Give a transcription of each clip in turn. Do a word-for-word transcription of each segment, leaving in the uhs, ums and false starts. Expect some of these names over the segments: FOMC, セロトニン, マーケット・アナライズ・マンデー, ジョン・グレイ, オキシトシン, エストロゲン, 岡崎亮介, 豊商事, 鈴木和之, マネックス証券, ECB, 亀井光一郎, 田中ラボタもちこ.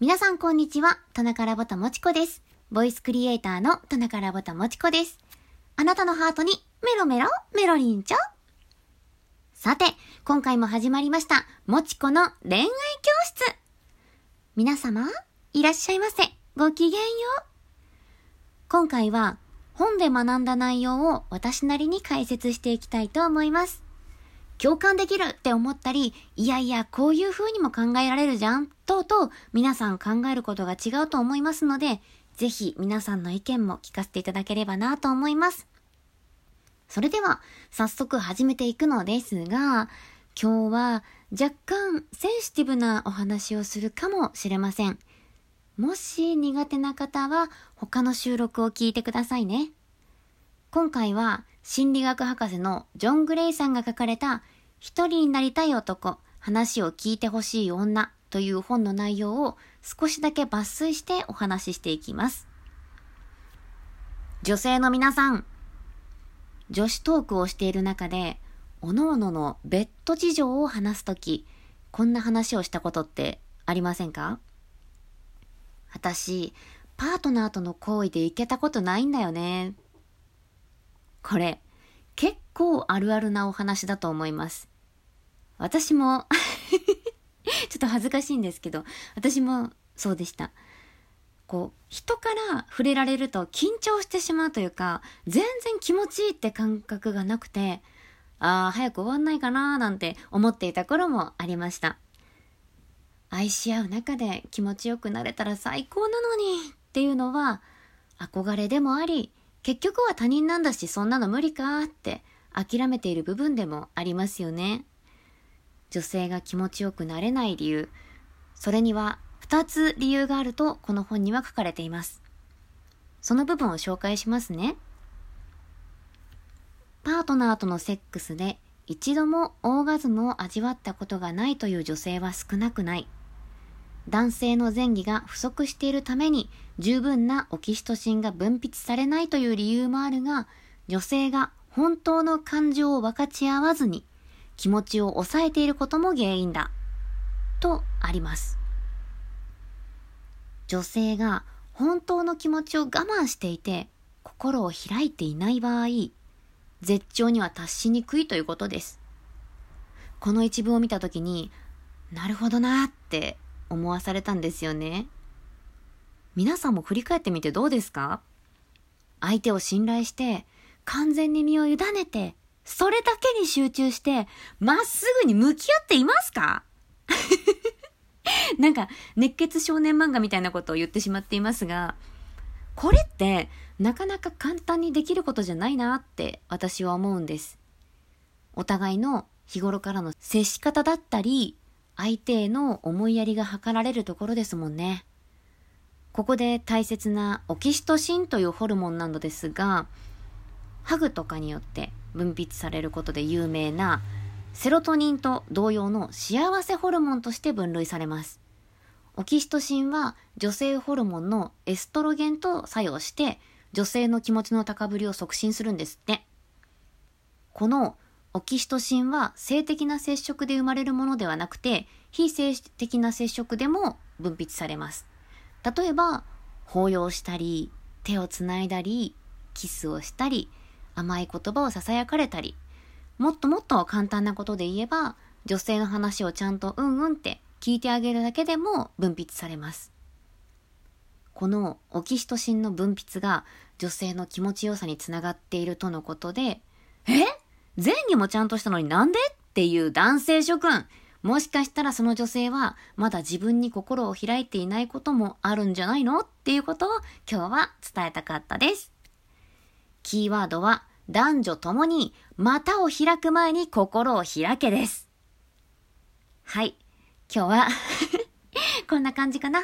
皆さんこんにちは、田中ラボタもちこです。ボイスクリエイターの田中ラボタもちこです。あなたのハートにメロメロメロリンチョ。さて、今回も始まりましたもちこの恋愛教室。皆様いらっしゃいませ、ごきげんよう。今回は本で学んだ内容を私なりに解説していきたいと思います。共感できるって思ったり、いやいやこういう風にも考えられるじゃんとうとう皆さん考えることが違うと思いますので、ぜひ皆さんの意見も聞かせていただければなと思います。それでは早速始めていくのですが、今日は若干センシティブなお話をするかもしれません。もし苦手な方は他の収録を聞いてくださいね。今回は心理学博士のジョン・グレイさんが書かれた一人になりたい男、話を聞いてほしい女という本の内容を少しだけ抜粋してお話ししていきます。女性の皆さん、女子トークをしている中でおのおののベッド事情を話すとき、こんな話をしたことってありませんか？私、パートナーとの行為でいけたことないんだよね。これ、結構あるあるなお話だと思います。私も、ちょっと恥ずかしいんですけど、私もそうでした。こう、人から触れられると緊張してしまうというか、全然気持ちいいって感覚がなくて、あー、早く終わんないかなーなんて思っていた頃もありました。愛し合う中で気持ちよくなれたら最高なのにっていうのは憧れでもあり、結局は他人なんだしそんなの無理かって諦めている部分でもありますよね。女性が気持ちよくなれない理由、それにはふたつ理由があるとこの本には書かれています。その部分を紹介しますね。パートナーとのセックスで一度もオーガズムを味わったことがないという女性は少なくない。男性の前戯が不足しているために十分なオキシトシンが分泌されないという理由もあるが、女性が本当の感情を分かち合わずに気持ちを抑えていることも原因だとあります。女性が本当の気持ちを我慢していて心を開いていない場合、絶頂には達しにくいということです。この一文を見たときに、なるほどなって思わされたんですよね。皆さんも振り返ってみてどうですか？相手を信頼して、完全に身を委ねて、それだけに集中して、まっすぐに向き合っていますか？なんか熱血少年漫画みたいなことを言ってしまっていますが、これってなかなか簡単にできることじゃないなって私は思うんです。お互いの日頃からの接し方だったり、相手への思いやりが図られるところですもんね。ここで大切なオキシトシンというホルモンなのですが、ハグとかによって分泌されることで有名なセロトニンと同様の幸せホルモンとして分類されます。オキシトシンは女性ホルモンのエストロゲンと作用して女性の気持ちの高ぶりを促進するんですって。このオキシトシンは性的な接触で生まれるものではなくて、非性的な接触でも分泌されます。例えば抱擁したり、手をつないだり、キスをしたり、甘い言葉をささやかれたり、もっともっと簡単なことで言えば、女性の話をちゃんとうんうんって聞いてあげるだけでも分泌されます。このオキシトシンの分泌が女性の気持ちよさにつながっているとのことで、え前戯もちゃんとしたのになんでっていう男性諸君、もしかしたらその女性はまだ自分に心を開いていないこともあるんじゃないのっていうことを今日は伝えたかったです。キーワードは男女ともに股を開く前に心を開けです。はい、今日はこんな感じかな。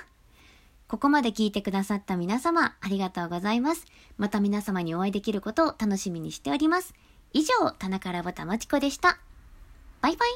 ここまで聞いてくださった皆様ありがとうございます。また皆様にお会いできることを楽しみにしております。以上、田中ラボタもちこでした。バイバイ。